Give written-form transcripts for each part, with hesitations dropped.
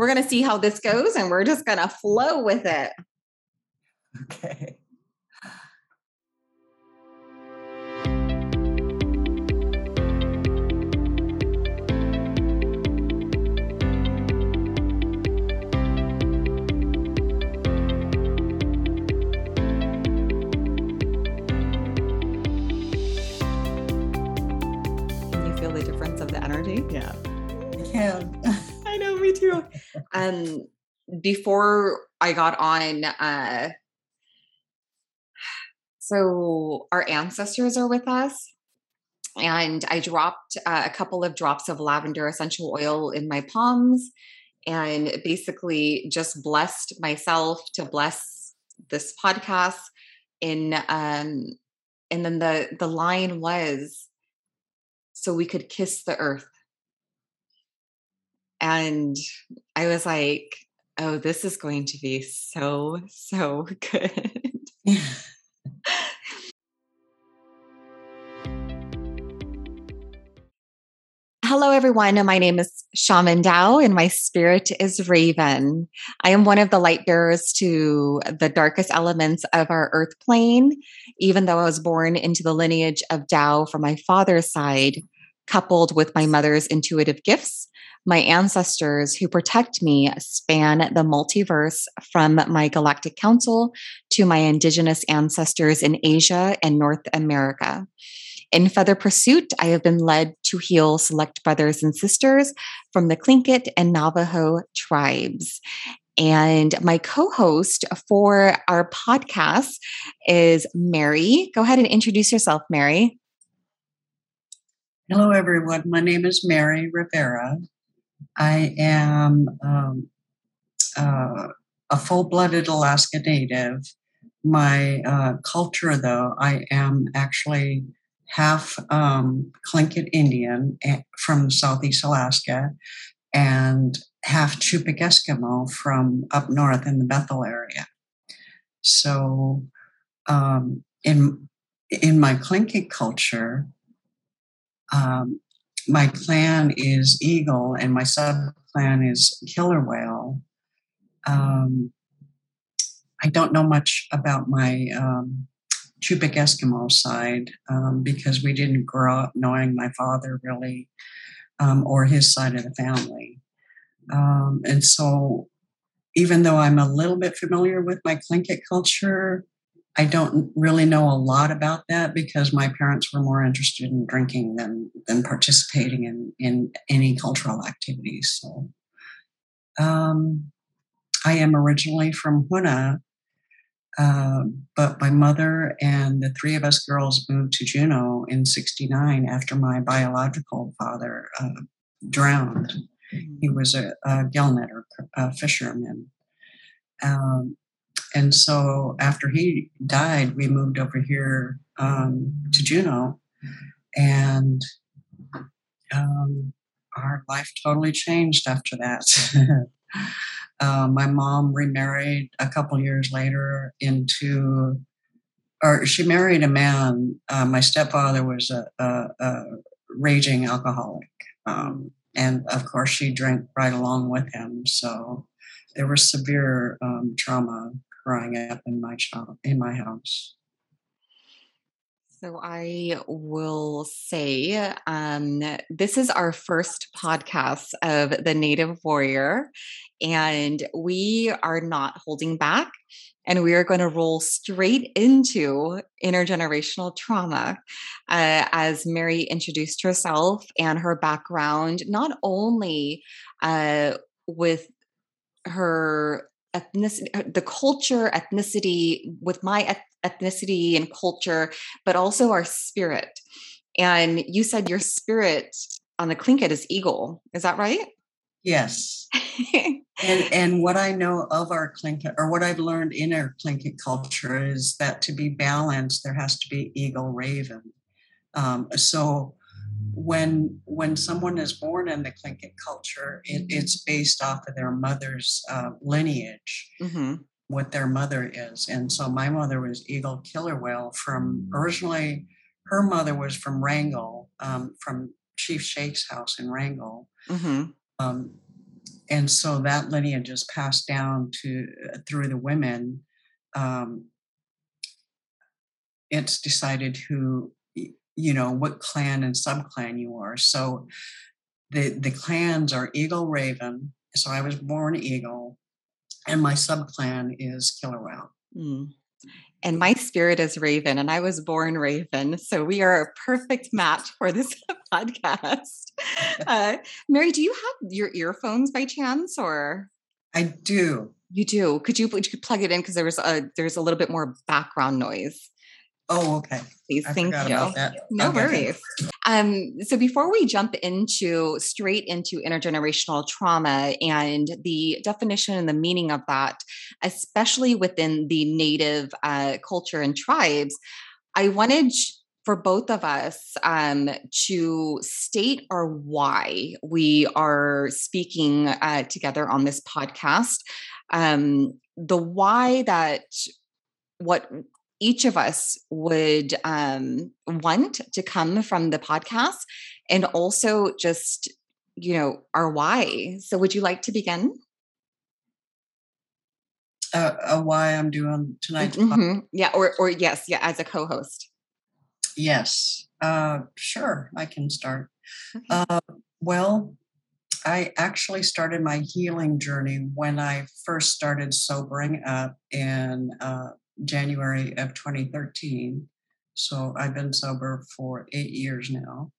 we're going to see how this goes and we're just going to flow with it. Okay. Yeah, I can. I know, me too. Before I got on, so our ancestors are with us, and I dropped a couple of drops of lavender essential oil in my palms, and basically just blessed myself to bless this podcast. And then the line was, so we could kiss the earth. And I was like, oh, this is going to be so, so good. Hello, everyone. My name is Shaman Dao, and my spirit is Raven. I am one of the light bearers to the darkest elements of our earth plane, even though I was born into the lineage of Dao from my father's side, coupled with my mother's intuitive gifts. My ancestors who protect me span the multiverse from my galactic council to my indigenous ancestors in Asia and North America. In further pursuit, I have been led to heal select brothers and sisters from the Tlingit and Navajo tribes. And my co-host for our podcast is Mary. Go ahead and introduce yourself, Mary. Hello, everyone. My name is Mary Rivera. I am a full-blooded Alaska Native. My culture, though, I am actually half Tlingit Indian from Southeast Alaska and half Yup'ik Eskimo from up north in the Bethel area. So in my Tlingit culture, my clan is eagle and my sub-clan is killer whale. I don't know much about my Yup'ik Eskimo side because we didn't grow up knowing my father really or his side of the family. And so even though I'm a little bit familiar with my Tlingit culture, I don't really know a lot about that because my parents were more interested in drinking than participating in any cultural activities. So I am originally from Huna, but my mother and the three of us girls moved to Juneau in 1969 after my biological father drowned. He was a gillnetter, a fisherman. And so after he died, we moved over here to Juneau, and our life totally changed after that. My mom remarried a couple years later she married a man. My stepfather was a raging alcoholic. And of course she drank right along with him. So there was severe trauma growing up in my house. So I will say this is our first podcast of the Native Warrior, and we are not holding back, and we are going to roll straight into intergenerational trauma. As Mary introduced herself and her background, not only with her ethnicity, the culture, ethnicity, with my ethnicity and culture, but also our spirit. And you said your spirit on the Tlingit is eagle. Is that right? Yes. and what I know of our Tlingit, or what I've learned in our Tlingit culture, is that to be balanced, there has to be eagle raven. So when someone is born in the Tlingit culture, it's based off of their mother's lineage, mm-hmm. what their mother is. And so my mother was eagle killer whale originally her mother was from Wrangell, from Chief Shake's house in Wrangell. Mm-hmm. And so that lineage is passed down through the women. It's decided who, what clan and subclan you are. So the clans are Eagle Raven. So I was born Eagle, and my subclan is Kilauea. Mm. And my spirit is Raven, and I was born Raven. So we are a perfect match for this podcast. Mary, do you have your earphones by chance, or? I do. You do. Could you plug it in? Because there's a little bit more background noise. Oh, okay. Please, thank you. No worries. So before we jump straight into intergenerational trauma and the definition and the meaning of that, especially within the Native culture and tribes, I wanted for both of us to state our why we are speaking together on this podcast. The why that what each of us would want to come from the podcast, and also just, our why. So would you like to begin? Why I'm doing tonight's podcast? Yeah. Or yes. Yeah. As a co-host. Yes. Sure. I can start. Okay. Well, I actually started my healing journey when I first started sobering up in, January of 2013. So I've been sober for 8 years now.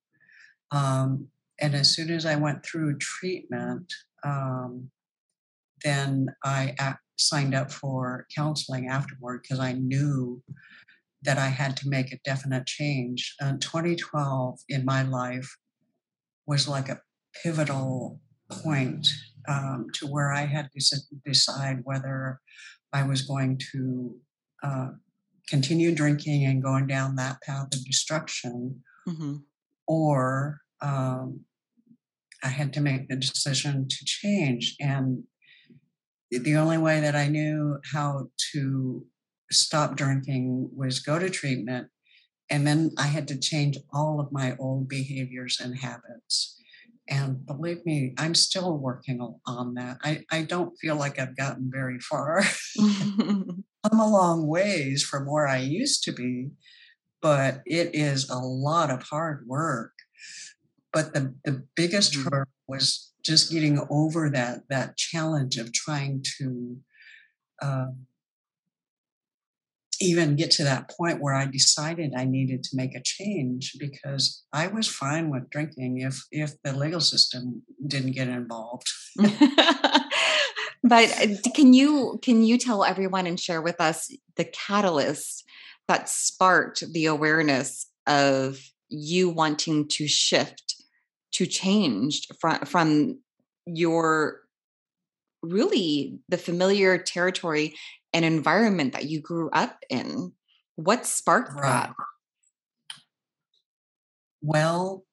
And as soon as I went through treatment, then I signed up for counseling afterward because I knew that I had to make a definite change. 2012 in my life was like a pivotal point to where I had to decide whether I was going to continue drinking and going down that path of destruction, or I had to make the decision to change. And the only way that I knew how to stop drinking was go to treatment. And then I had to change all of my old behaviors and habits. And believe me, I'm still working on that. I don't feel like I've gotten very far. I'm a long ways from where I used to be, but it is a lot of hard work. But the biggest hurdle was just getting over that challenge of trying to even get to that point where I decided I needed to make a change, because I was fine with drinking if the legal system didn't get involved. But can you tell everyone and share with us the catalyst that sparked the awareness of you wanting to shift, to change from your really the familiar territory and environment that you grew up in? What sparked that? Well,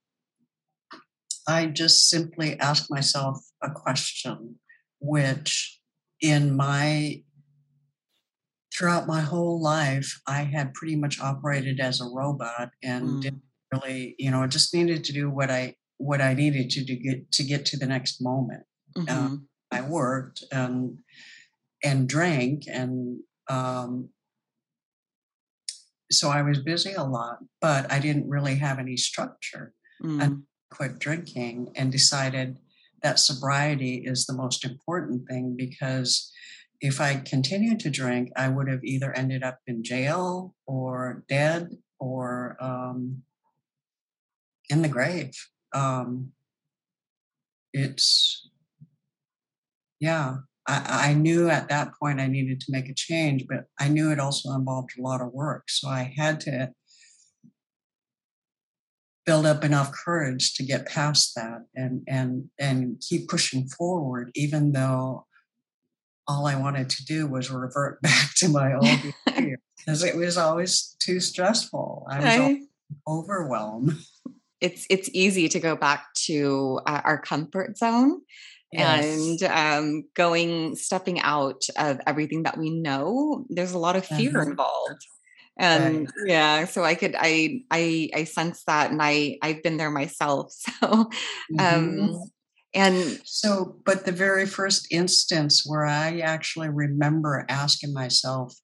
I just simply asked myself a question, which throughout my whole life, I had pretty much operated as a robot and didn't really, I just needed to do what I needed to do to get to the next moment. I worked and drank, and so I was busy a lot, but I didn't really have any structure. I quit drinking and decided that sobriety is the most important thing, because if I continued to drink, I would have either ended up in jail or dead or in the grave. I knew at that point I needed to make a change, but I knew it also involved a lot of work. So I had to build up enough courage to get past that and keep pushing forward, even though all I wanted to do was revert back to my old behavior, because it was always too stressful. I was overwhelmed. It's easy to go back to our comfort zone. Yes. And stepping out of everything that we know, there's a lot of fear involved. And right. Yeah, so I sense that, and I've been there myself. So, And so, but the very first instance where I actually remember asking myself,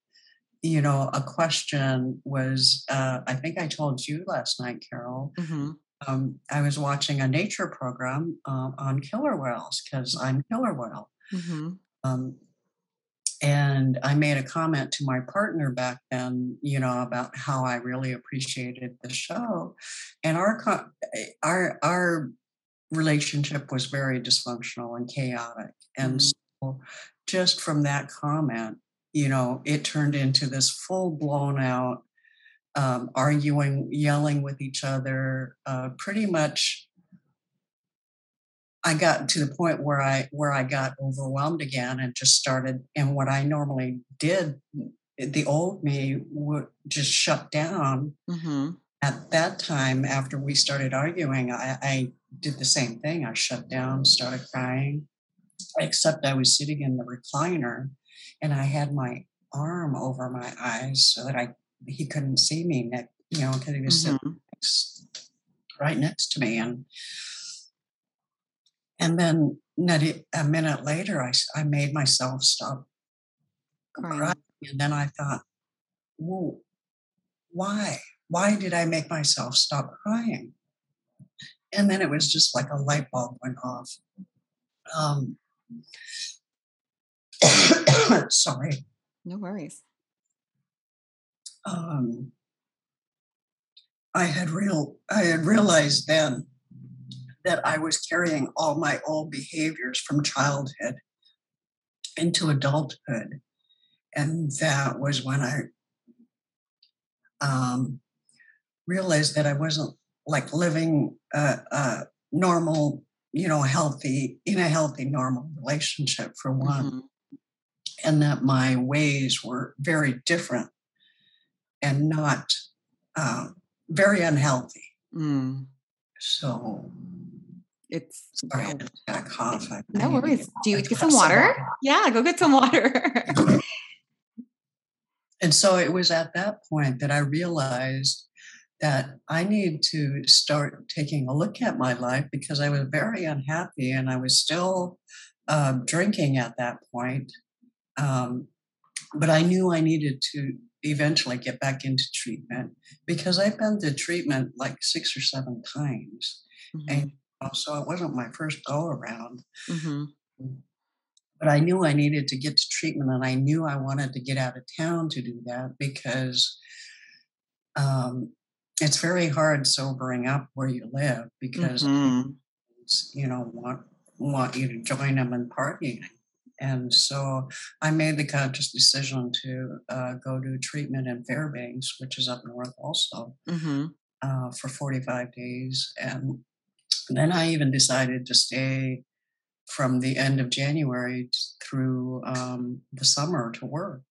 you know, a question was, I think I told you last night, Carol, mm-hmm. I was watching a nature program on killer whales because I'm killer whale. Mm-hmm. And I made a comment to my partner back then, you know, about how I really appreciated the show, and our relationship was very dysfunctional and chaotic. And so just from that comment, you know, it turned into this full blown out arguing, yelling with each other. Pretty much I got to the point where I got overwhelmed again and just started, and what I normally did, the old me would just shut down. Mm-hmm. At that time, after we started arguing, I did the same thing. I shut down, started crying, except I was sitting in the recliner and I had my arm over my eyes so that he couldn't see me, you know, because he was mm-hmm. sitting right next to me. And then a minute later, I made myself stop crying. And then I thought, whoa, why? Why did I make myself stop crying? And then it was just like a light bulb went off. Sorry. No worries. I had realized then that I was carrying all my old behaviors from childhood into adulthood. And that was when I realized that I wasn't like living a normal, you know, in a healthy, normal relationship for one. Mm-hmm. And that my ways were very different and not very unhealthy. Mm. So it's sorry, I had that cough. No worries. Do you get some water? Yeah, go get some water. And so it was at that point that I realized that I need to start taking a look at my life, because I was very unhappy and I was still drinking at that point. But I knew I needed to eventually get back into treatment, because I've been to treatment like 6 or 7 times. Mm-hmm. And so it wasn't my first go around. Mm-hmm. But I knew I needed to get to treatment, and I knew I wanted to get out of town to do that, because it's very hard sobering up where you live, because mm-hmm. you know want you to join them in partying. And so I made the conscious decision to go to treatment in Fairbanks, which is up north also, mm-hmm. For 45 days. And then I even decided to stay from the end of January through the summer to work,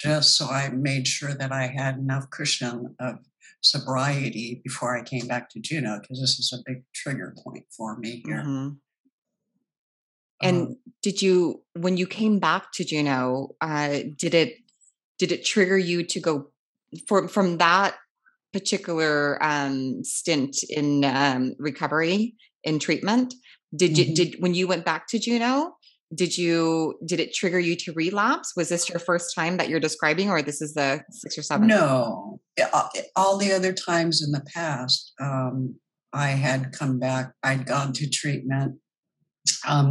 just so I made sure that I had enough cushion of sobriety before I came back to Juneau, because this is a big trigger point for me here. Mm-hmm. And did you, when you came back to Juneau, did it trigger you to go from that particular stint in recovery, in treatment? When you went back to Juneau, did it trigger you to relapse? Was this your first time that you're describing, or this is the 6th or 7th? No, all the other times in the past, I had come back, I'd gone to treatment,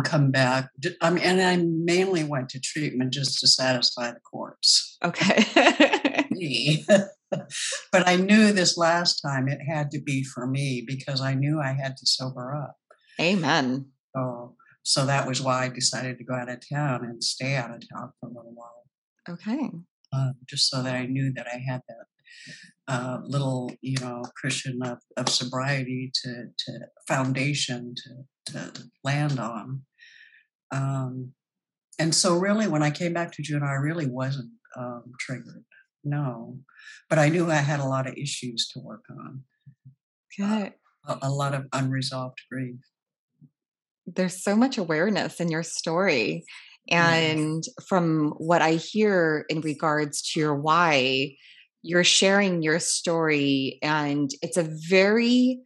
come back. And I mainly went to treatment just to satisfy the courts. Okay. Me. But I knew this last time it had to be for me, because I knew I had to sober up. Amen. So that was why I decided to go out of town and stay out of town for a little while. Okay. Just so that I knew that I had that little, you know, cushion of sobriety to foundation to land on. And so really, when I came back to Juneau, I really wasn't triggered. No. But I knew I had a lot of issues to work on. Okay. A lot of unresolved grief. There's so much awareness in your story. And from what I hear in regards to your why, you're sharing your story, and it's a very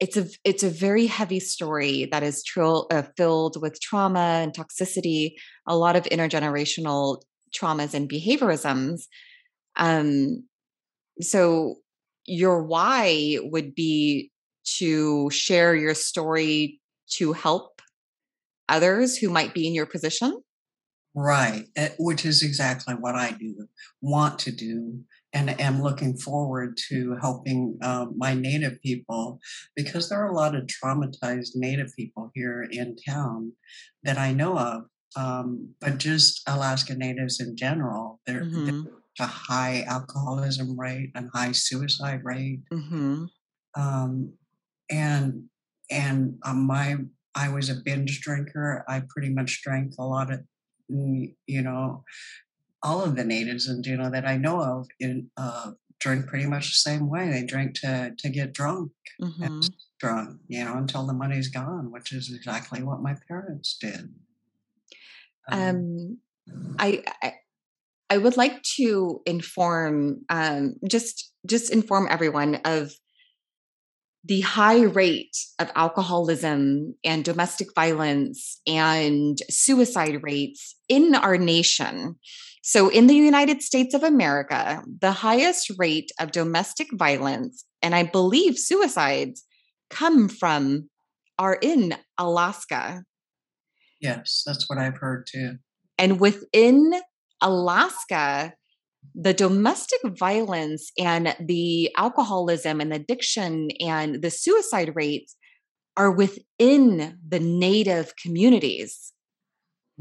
it's a very heavy story that is filled with trauma and toxicity, a lot of intergenerational traumas and behaviorisms. So your why would be to share your story to help others who might be in your position. Right. Which is exactly what I do, want to do, and am looking forward to helping my Native people, because there are a lot of traumatized Native people here in town that I know of, but just Alaska Natives in general. There's a high alcoholism rate and high suicide rate. I was a binge drinker. I pretty much drank a lot of, all of the natives in Juneau that I know of drink pretty much the same way. They drink to get drunk, until the money's gone, which is exactly what my parents did. I would like to inform just inform everyone of the high rate of alcoholism and domestic violence and suicide rates in our nation. So in the United States of America, the highest rate of domestic violence, and I believe suicides, are in Alaska. Yes, that's what I've heard too. And within Alaska, the domestic violence and the alcoholism and addiction and the suicide rates are within the Native communities.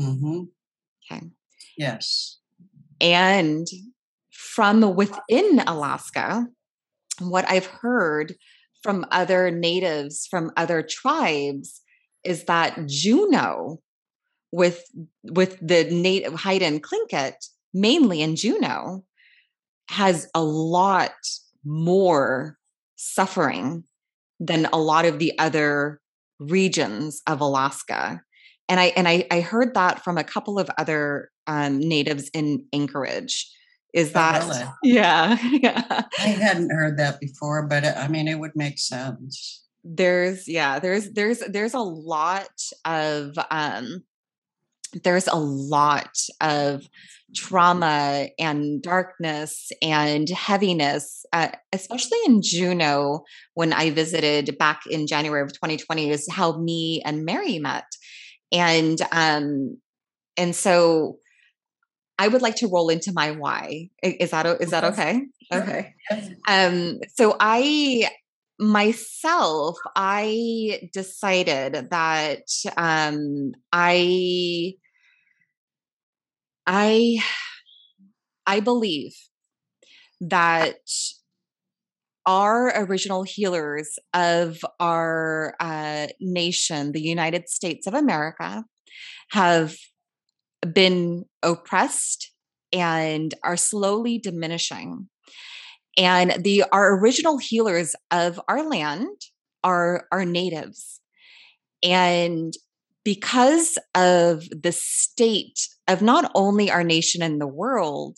Okay. Yes. And from within Alaska, what I've heard from other Natives, from other tribes, is that Juneau, with the Native Haida and Tlingit, mainly in Juneau, has a lot more suffering than a lot of the other regions of Alaska. And I heard that from a couple of other natives in Anchorage. Is that, really? Yeah. I hadn't heard that before, but it would make sense. There's a lot of, there's a lot of trauma and darkness and heaviness, especially in Juneau. When I visited back in January of 2020 is how me and Mary met. And so I would like to roll into my why. Is that okay? Okay. So I decided that I believe that our original healers of our nation, the United States of America, have been oppressed and are slowly diminishing. And our original healers of our land are our natives. And because of the state of not only our nation and the world,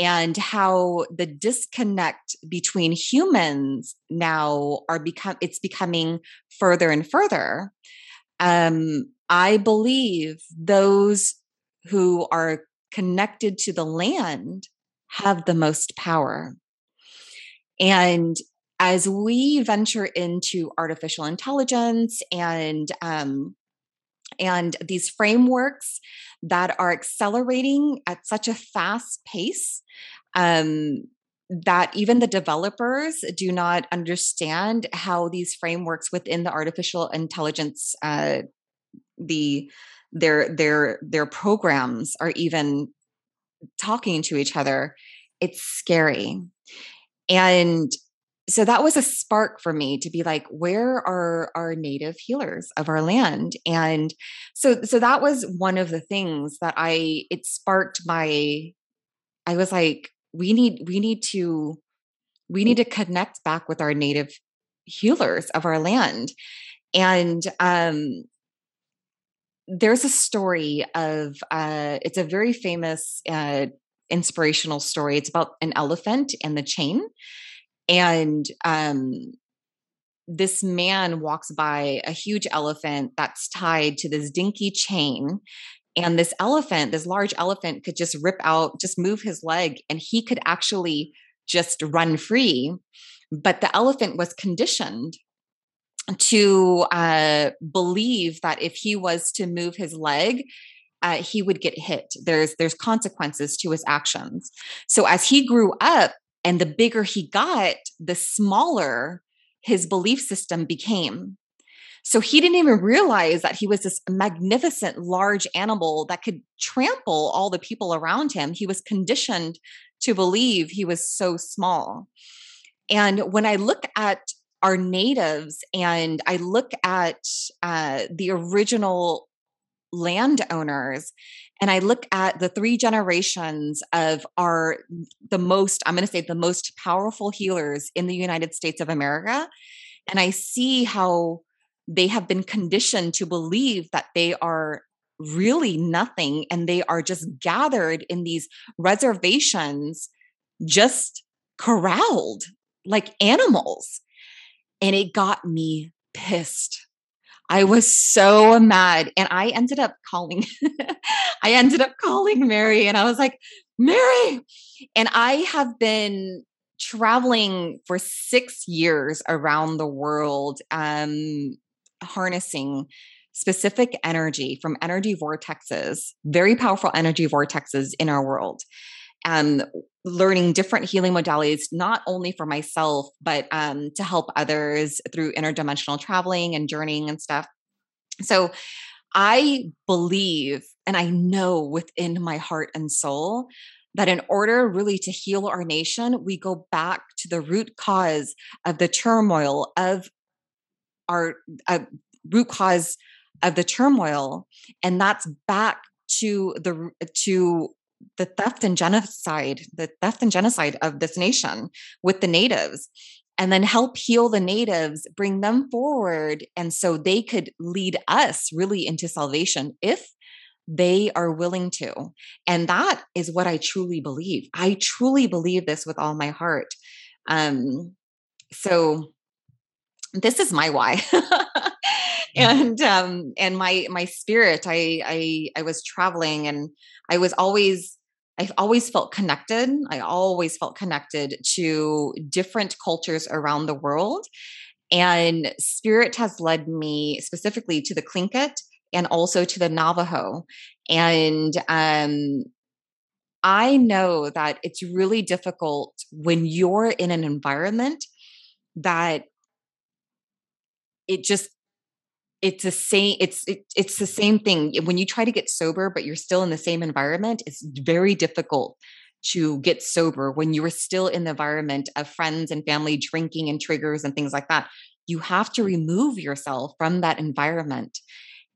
and how the disconnect between humans now it's becoming further and further, I believe those who are connected to the land have the most power. And as we venture into artificial intelligence and these frameworks that are accelerating at such a fast pace, that even the developers do not understand how these frameworks within the artificial intelligence, their programs are even talking to each other. It's scary. And so that was a spark for me to be like, where are our native healers of our land? And so that was one of the things that it sparked I was like, we need to connect back with our native healers of our land. And, there's a story of, it's a very famous, inspirational story. It's about an elephant and the chain. And this man walks by a huge elephant that's tied to this dinky chain. And this elephant, this large elephant, could just rip out, just move his leg, and he could actually just run free. But the elephant was conditioned to believe that if he was to move his leg, he would get hit. There's consequences to his actions. So as he grew up and the bigger he got, the smaller his belief system became. So he didn't even realize that he was this magnificent, large animal that could trample all the people around him. He was conditioned to believe he was so small. And when I look at our natives and I look at the original landowners, and I look at the three generations of the most powerful healers in the United States of America, and I see how they have been conditioned to believe that they are really nothing and they are just gathered in these reservations, just corralled like animals. And it got me pissed. I was so mad. And I ended up calling Mary, and I was like, Mary. And I have been traveling for 6 years around the world, harnessing specific energy from energy vortexes, very powerful energy vortexes in our world, and learning different healing modalities, not only for myself, but to help others through interdimensional traveling and journeying and stuff. So I believe, and I know within my heart and soul, that in order really to heal our nation, we go back to the root cause of the turmoil of and that's back to the theft and genocide of this nation with the natives, and then help heal the natives, bring them forward, and so they could lead us really into salvation if they are willing to. And that is what I truly believe. I truly believe this with all my heart. So this is my why. And my spirit, I was traveling, and I always felt connected to different cultures around the world. And spirit has led me specifically to the Tlingit and also to the Navajo. And, I know that it's really difficult when you're in an environment that it's the same thing. When you try to get sober, but you're still in the same environment, it's very difficult to get sober when you are still in the environment of friends and family drinking and triggers and things like that. You have to remove yourself from that environment.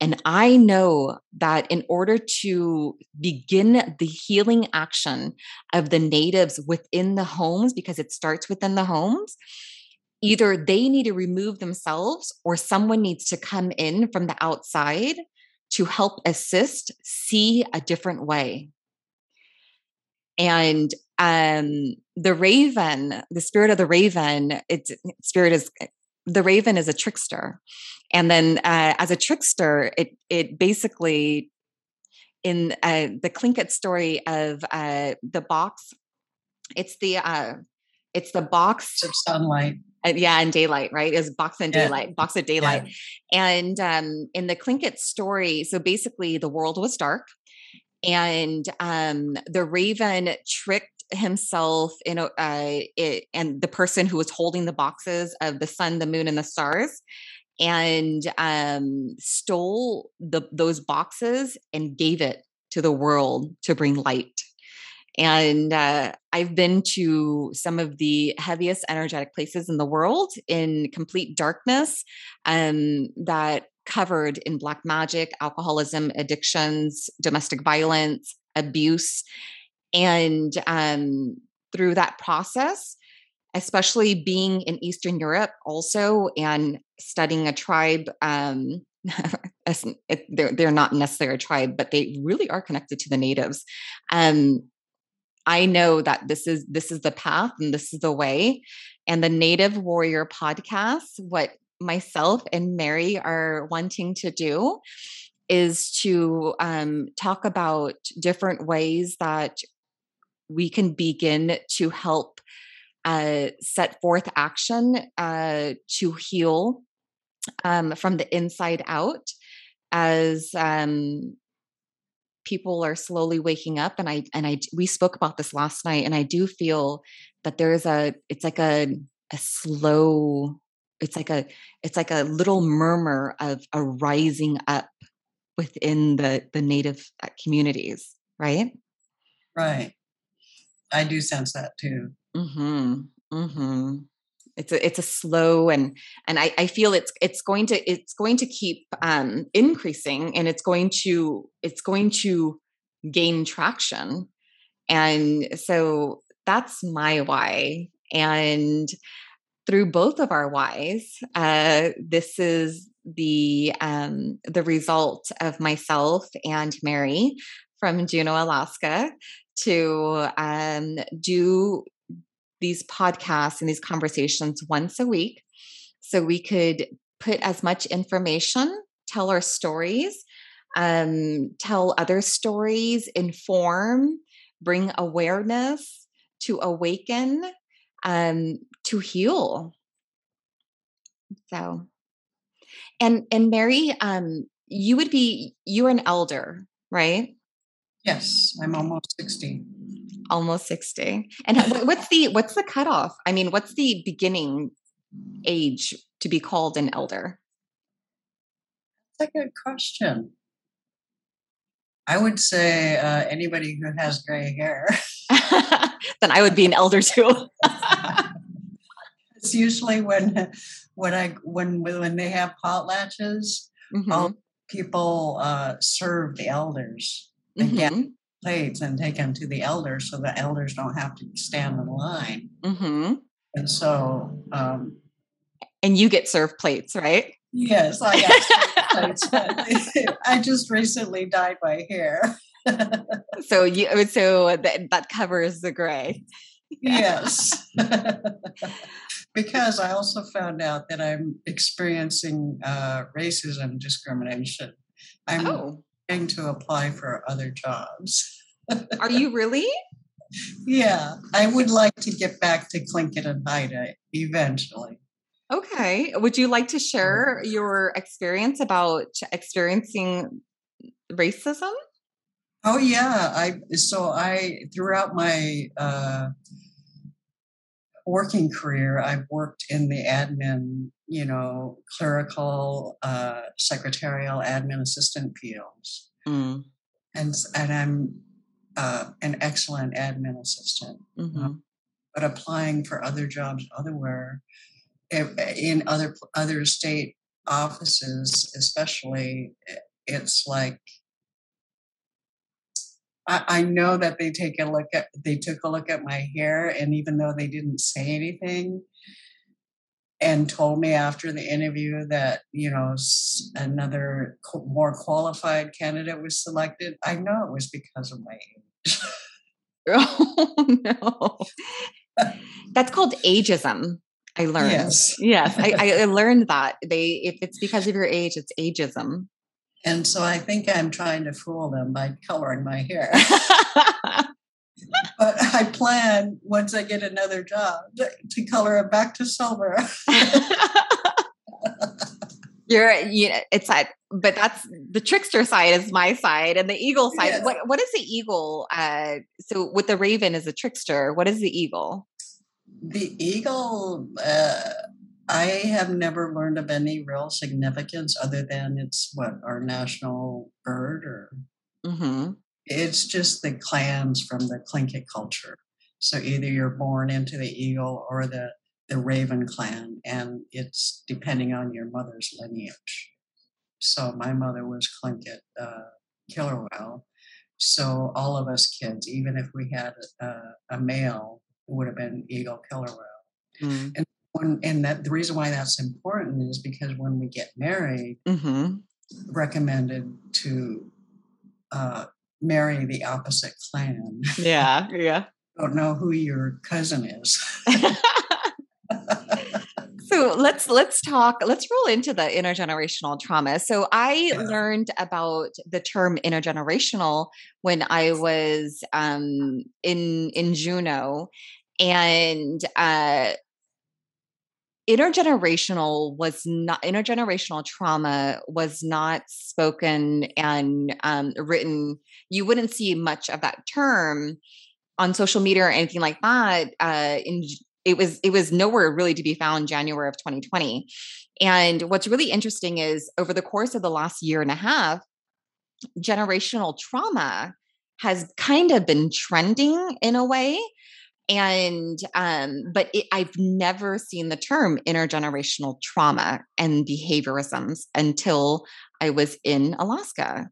And I know that in order to begin the healing action of the natives within the homes, because it starts within the homes, either they need to remove themselves or someone needs to come in from the outside to help assist, see a different way. And the raven is a trickster. And then as a trickster, it basically, in the Tlingit story of the box, it's the box of sunlight. Yeah. And daylight, right? It was box of daylight. Yeah. And, in the Tlingit story, so basically the world was dark, and, the raven tricked himself and the person who was holding the boxes of the sun, the moon, and the stars, and, stole those boxes and gave it to the world to bring light. And I've been to some of the heaviest energetic places in the world in complete darkness, that covered in black magic, alcoholism, addictions, domestic violence, abuse. And through that process, especially being in Eastern Europe also and studying a tribe, they're not necessarily a tribe, but they really are connected to the natives. I know that this is the path and this is the way. And the Native Warrior podcast, what myself and Mary are wanting to do is to talk about different ways that we can begin to help set forth action to heal from the inside out as people are slowly waking up. And we spoke about this last night, and I do feel that there is it's like a little murmur of a rising up within the Native communities. Right. Right. I do sense that too. Mm-hmm. Mm-hmm. It's a slow and I feel it's going to keep increasing, and it's going to gain traction. And so that's my why. And through both of our whys, this is the result of myself and Mary from Juneau, Alaska, to do these podcasts and these conversations once a week, so we could put as much information, tell our stories, tell other stories, inform, bring awareness, to awaken, to heal. So, and Mary, you're an elder, right? Yes, I'm almost 60. Almost 60. And what's the cutoff? I mean, what's the beginning age to be called an elder? That's a good question. I would say anybody who has gray hair. Then I would be an elder too. It's usually when they have potlatches, mm-hmm. all people serve the elders. They mm-hmm. get plates and take them to the elders, so the elders don't have to stand in line. Mm-hmm. And so, and you get served plates, right? Yes, I got served plates. I just recently dyed my hair. So that covers the gray. Yes. Because I also found out that I'm experiencing racism discrimination. I'm trying to apply for other jobs. Are you really? Yeah. I would like to get back to Tlingit and Haida eventually. Okay. Would you like to share your experience about experiencing racism? Oh yeah. So throughout my working career, I've worked in the admin, clerical, secretarial, admin assistant fields. Mm. And I'm an excellent admin assistant, mm-hmm. but applying for other jobs elsewhere, in other state offices, especially, it's like, I know that they took a look at my hair, and even though they didn't say anything and told me after the interview that, another more qualified candidate was selected, I know it was because of my age. Oh, no. That's called ageism, I learned. Yes. I learned that. If it's because of your age, it's ageism. And so I think I'm trying to fool them by coloring my hair. But I plan, once I get another job, to color it back to silver. But that's the trickster side is my side, and the eagle side. Yes. What is the eagle? So with the raven is a trickster. What is the eagle? The eagle. I have never learned of any real significance other than it's our national bird, or mm-hmm. it's just the clans from the Tlingit culture. So either you're born into the eagle or the raven clan, and it's depending on your mother's lineage. So my mother was Tlingit Killerwell. So all of us kids, even if we had a male, it would have been Eagle Killerwell. Mm-hmm. And the reason why that's important is because when we get married, mm-hmm. recommended to marry the opposite clan. Yeah, yeah. Don't know who your cousin is. So let's roll into the intergenerational trauma. So I learned about the term intergenerational when I was in Juneau, and intergenerational trauma was not spoken and written. You wouldn't see much of that term on social media or anything like that. It was nowhere really to be found January of 2020. And what's really interesting is over the course of the last year and a half, generational trauma has kind of been trending in a way. And, but I've never seen the term intergenerational trauma and behaviorisms until I was in Alaska.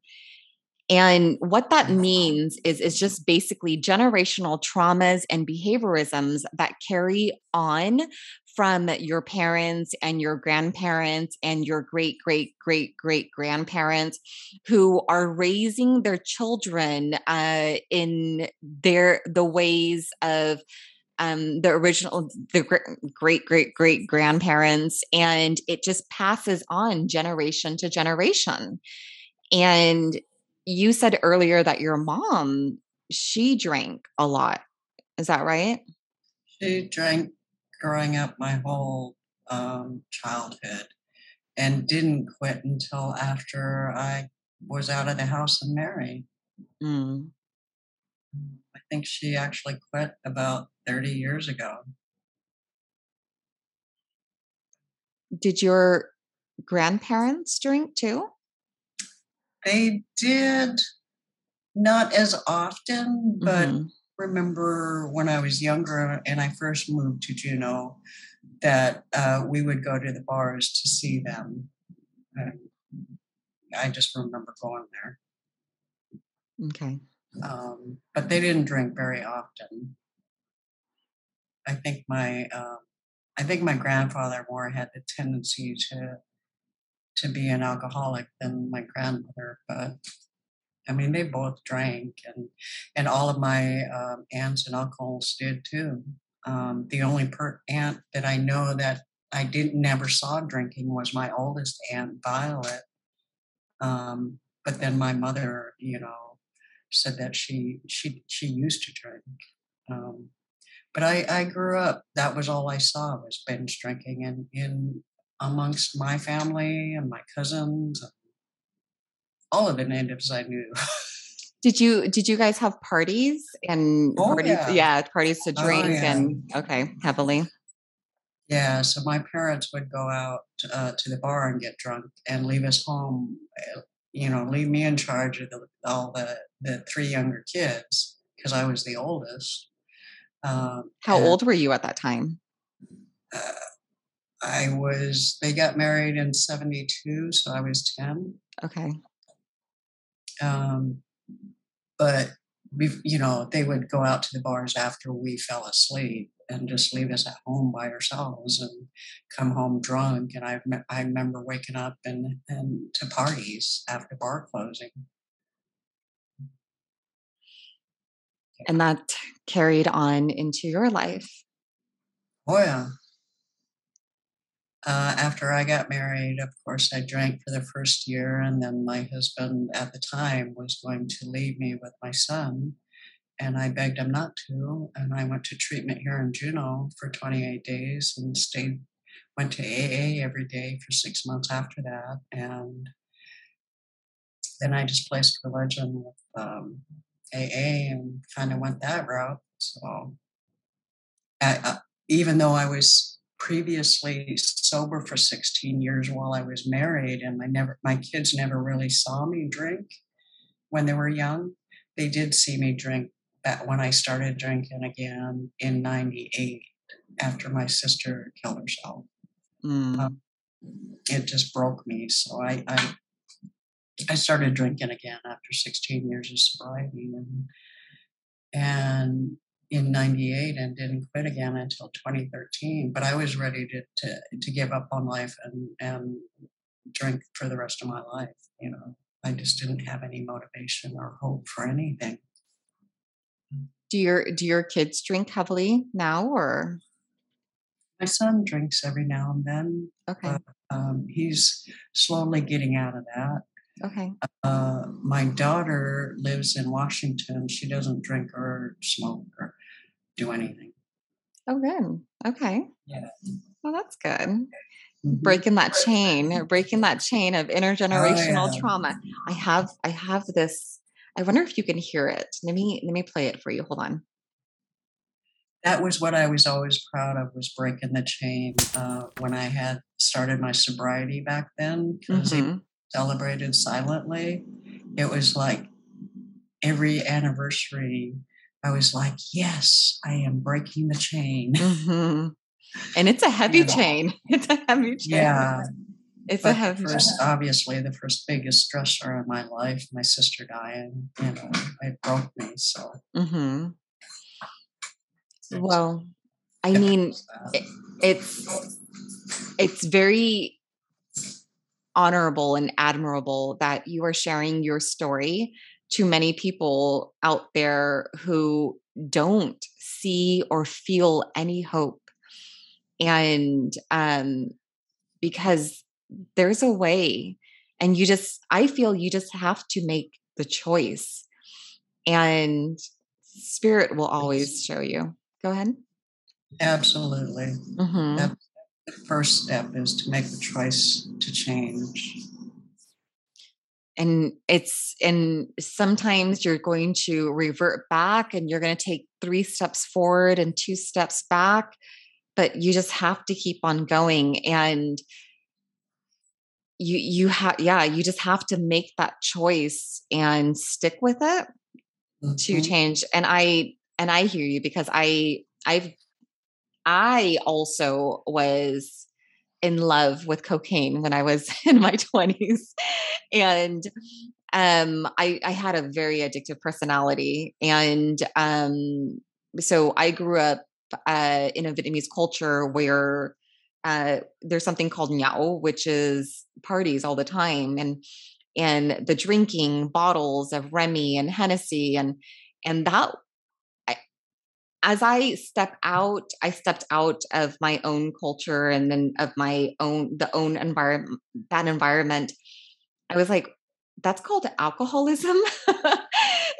And what that means is just basically generational traumas and behaviorisms that carry on from your parents and your grandparents and your great-great-great-great-grandparents who are raising their children in the ways of the great-great-great-grandparents, and it just passes on generation to generation. And you said earlier that your mom, she drank a lot. Is that right? She drank growing up my whole childhood and didn't quit until after I was out of the house and married. Mm. I think she actually quit about 30 years ago. Did your grandparents drink too? They did, not as often, but remember when I was younger and I first moved to Juneau that we would go to the bars to see them. And I just remember going there. Okay. But they didn't drink very often. I think my grandfather more had the tendency to be an alcoholic than my grandmother, but I mean, they both drank, and all of my aunts and uncles did too. The only aunt that I know that I never saw drinking was my oldest aunt, Violet. But then my mother, said that she used to drink. But I grew up, that was all I saw was binge drinking, and in amongst my family and my cousins, all of the natives I knew. Did you guys have parties and parties to drink and heavily? Yeah. So my parents would go out to the bar and get drunk and leave us home, leave me in charge of all the three younger kids because I was the oldest. How old were you at that time? They got married in 1972, so I was 10. Okay. But, they would go out to the bars after we fell asleep and just leave us at home by ourselves and come home drunk. And I remember waking up and to parties after bar closing. And that carried on into your life. Oh, yeah. After I got married, of course, I drank for the first year, and then my husband at the time was going to leave me with my son, and I begged him not to, and I went to treatment here in Juneau for 28 days and went to AA every day for 6 months after that, and then I just placed religion with AA and kind of went that route, so even though I was previously sober for 16 years while I was married, and my kids never really saw me drink when they were young. They did see me drink back when I started drinking again in 1998 after my sister killed herself. It just broke me, so I started drinking again after 16 years of sobriety, and in 1998 and didn't quit again until 2013, but I was ready to give up on life and drink for the rest of my life. I just didn't have any motivation or hope for anything. Do your kids drink heavily now or? My son drinks every now and then. Okay. He's slowly getting out of that. Okay. My daughter lives in Washington. She doesn't drink or smoke or do anything. Oh, good. Okay. Yeah. Well, that's good. Breaking that chain, of intergenerational trauma. I have this. I wonder if you can hear it. Let me play it for you. Hold on. That was what I was always proud of, was breaking the chain. When I had started my sobriety back then, because it celebrated silently, it was like every anniversary, I was like, yes, I am breaking the chain. Mm-hmm. And it's a heavy chain. It's a heavy chain. Yeah. It's a heavy chain. Obviously, the first biggest stressor in my life, my sister dying, it broke me. So. Mm-hmm. Well, I mean, it's very honorable and admirable that you are sharing your story to many people out there who don't see or feel any hope. And because there's a way, and I feel you just have to make the choice, and spirit will always show you. Go ahead. Absolutely. Mm-hmm. The first step is to make the choice to change. And sometimes you're going to revert back, and you're going to take 3 steps forward and 2 steps back, but you just have to keep on going. And you just have to make that choice and stick with it to change. And I hear you, because I also was in love with cocaine when I was in my 20s, and I had a very addictive personality, and so I grew up in a Vietnamese culture where there's something called Nhau, which is parties all the time, and the drinking bottles of Remy and Hennessy, and that. As I stepped out of my own culture, and then of the own environment, that environment, I was like, that's called alcoholism.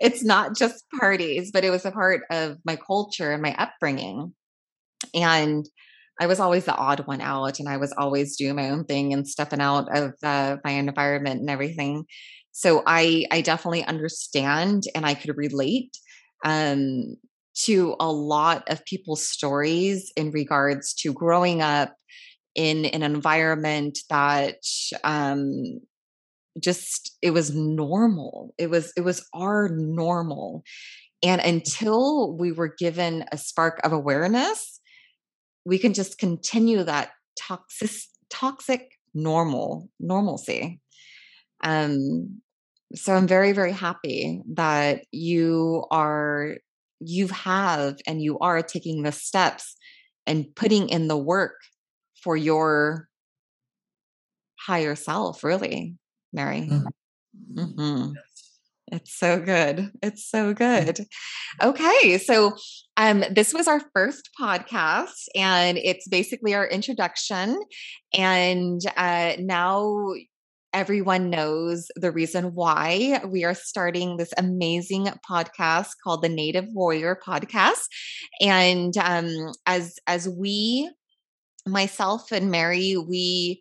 It's not just parties, but it was a part of my culture and my upbringing. And I was always the odd one out, and I was always doing my own thing and stepping out of my environment and everything. So I definitely understand, and I could relate, to a lot of people's stories in regards to growing up in an environment that it was normal. It was our normal. And until we were given a spark of awareness, we can just continue that toxic normalcy. So I'm very, very happy that you are taking the steps and putting in the work for your higher self, really, Mary. Mm-hmm. Mm-hmm. It's so good. It's so good. Okay. So, this was our first podcast, and it's basically our introduction. And, now everyone knows the reason why we are starting this amazing podcast called the Native Warrior Podcast. And as we, myself and Mary, we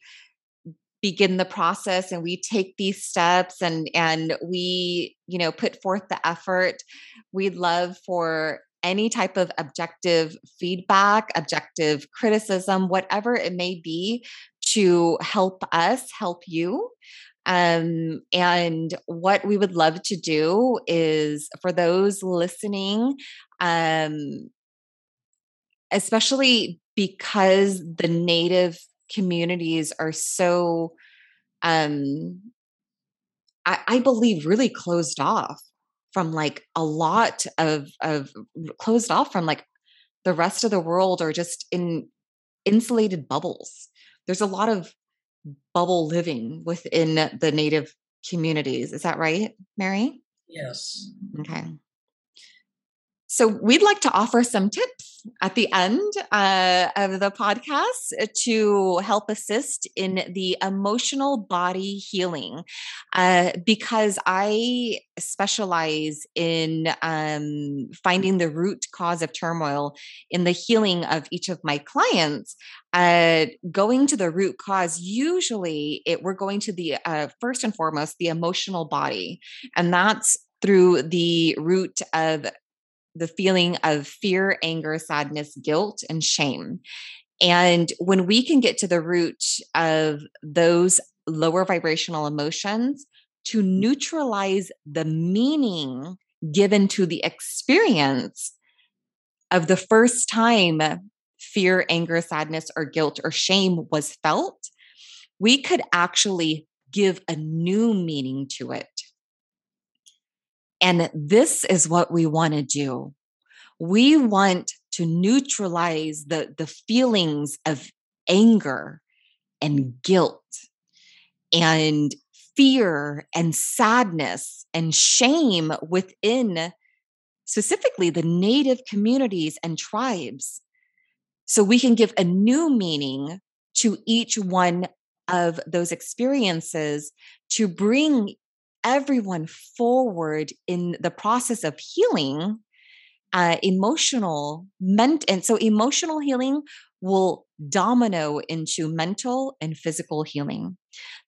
begin the process, and we take these steps, and we, put forth the effort. We'd love for any type of objective feedback, objective criticism, whatever it may be, to help us help you. And what we would love to do is, for those listening, especially because the Native communities are so, I believe, really closed off from like the rest of the world, or just in insulated bubbles. There's a lot of bubble living within the Native communities. Is that right, Mary? Yes. Okay. So we'd like to offer some tips at the end of the podcast to help assist in the emotional body healing, because I specialize in finding the root cause of turmoil in the healing of each of my clients. Going to the root cause, usually we're going to the first and foremost, the emotional body, and that's through the root of the feeling of fear, anger, sadness, guilt, and shame. And when we can get to the root of those lower vibrational emotions to neutralize the meaning given to the experience of the first time fear, anger, sadness, or guilt or shame was felt, we could actually give a new meaning to it. And this is what we want to do. We want to neutralize the feelings of anger and guilt and fear and sadness and shame within specifically the Native communities and tribes, so we can give a new meaning to each one of those experiences to bring everyone forward in the process of healing, and so emotional healing will domino into mental and physical healing.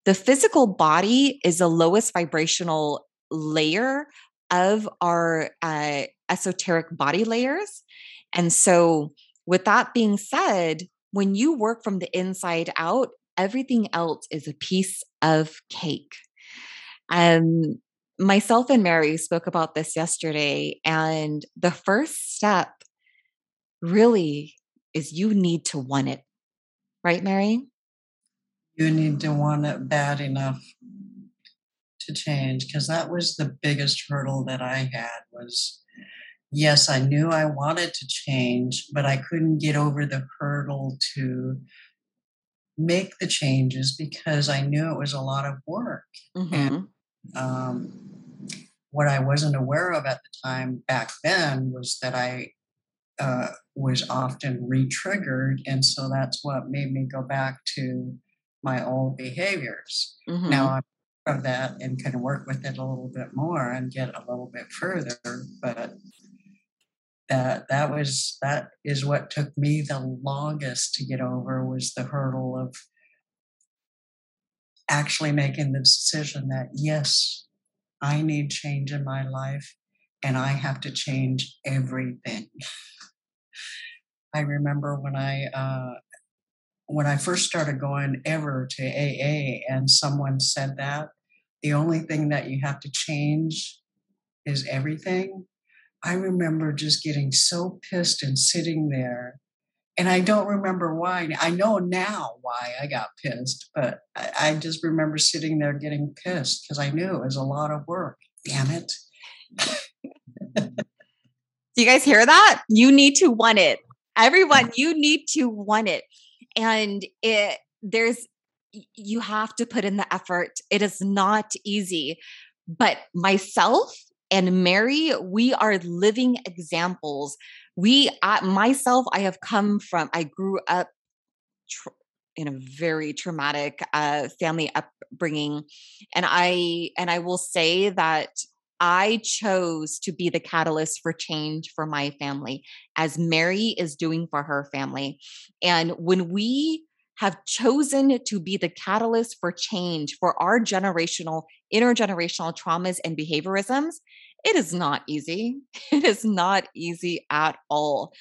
The physical body is the lowest vibrational layer of our esoteric body layers. And so with that being said, when you work from the inside out, everything else is a piece of cake. Myself and Mary spoke about this yesterday, and the first step really is you need to want it, right, Mary? You need to want it bad enough to change, because that was the biggest hurdle that I had was, yes, I knew I wanted to change, but I couldn't get over the hurdle to make the changes because I knew it was a lot of work. Mm-hmm. And what I wasn't aware of at the time back then was that I was often re-triggered. And so that's what made me go back to my old behaviors. Mm-hmm. Now I'm aware of that and can work with it a little bit more and get a little bit further. But that is what took me the longest to get over, was the hurdle of actually making the decision that, yes, I need change in my life and I have to change everything. I remember when I first started going ever to AA and someone said that the only thing that you have to change is everything. I remember just getting so pissed and sitting there. And I don't remember why. I know now why I got pissed, but I just remember sitting there getting pissed because I knew it was a lot of work. Damn it. Do you guys hear that? You need to want it. Everyone, you need to want it. And you have to put in the effort. It is not easy. But myself and Mary, we are living examples. I grew up in a very traumatic family upbringing. And I will say that I chose to be the catalyst for change for my family, as Mary is doing for her family. And when we have chosen to be the catalyst for change for our intergenerational traumas and behaviorisms, it is not easy. It is not easy at all.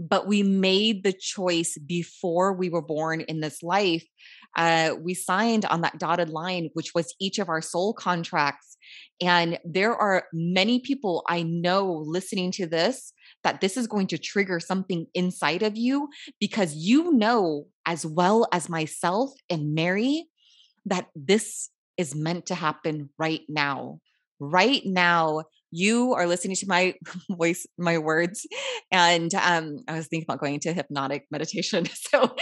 But we made the choice before we were born in this life. We signed on that dotted line, which was each of our soul contracts. And there are many people I know listening to this that this is going to trigger something inside of you, because you know as well as myself and Mary that this is meant to happen right now. Right now, you are listening to my voice, my words, and I was thinking about going into hypnotic meditation. So,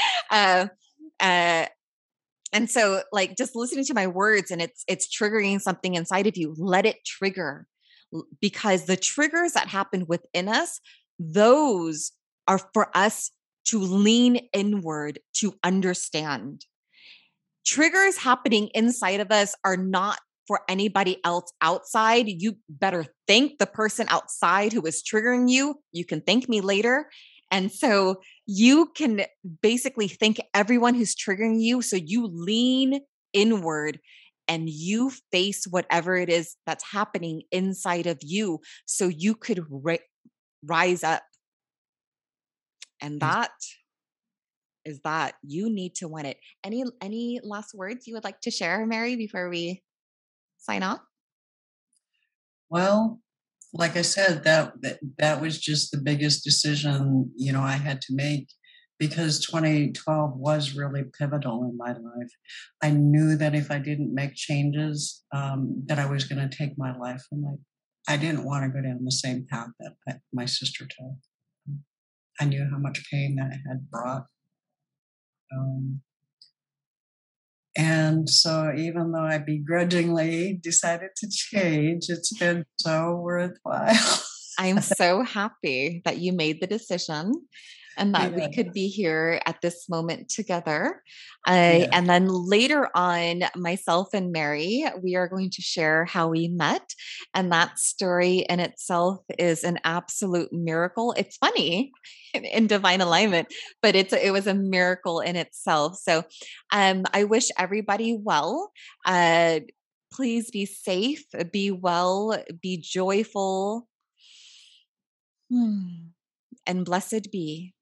and so, like, just listening to my words, and it's triggering something inside of you. Let it trigger. because the triggers that happen within us, those are for us to lean inward, to understand. Triggers happening inside of us are not for anybody else outside. You better thank the person outside who is triggering you. You can thank me later. And so you can basically thank everyone who's triggering you. So you lean inward and you face whatever it is that's happening inside of you so you could rise up. And that is that. You need to want it. Any last words you would like to share, Mary, before we sign off? Well, like I said, that was just the biggest decision, you know, I had to make, because 2012 was really pivotal in my life. I knew that if I didn't make changes, that I was going to take my life. And I didn't want to go down the same path that my sister took. I knew how much pain that it had brought. And so even though I begrudgingly decided to change, it's been so worthwhile. I'm so happy that you made the decision and that we could be here at this moment together. And then later on, myself and Mary, we are going to share how we met. And that story in itself is an absolute miracle. It's funny in divine alignment, but it was a miracle in itself. So I wish everybody well. Please be safe, be well, be joyful. And blessed be.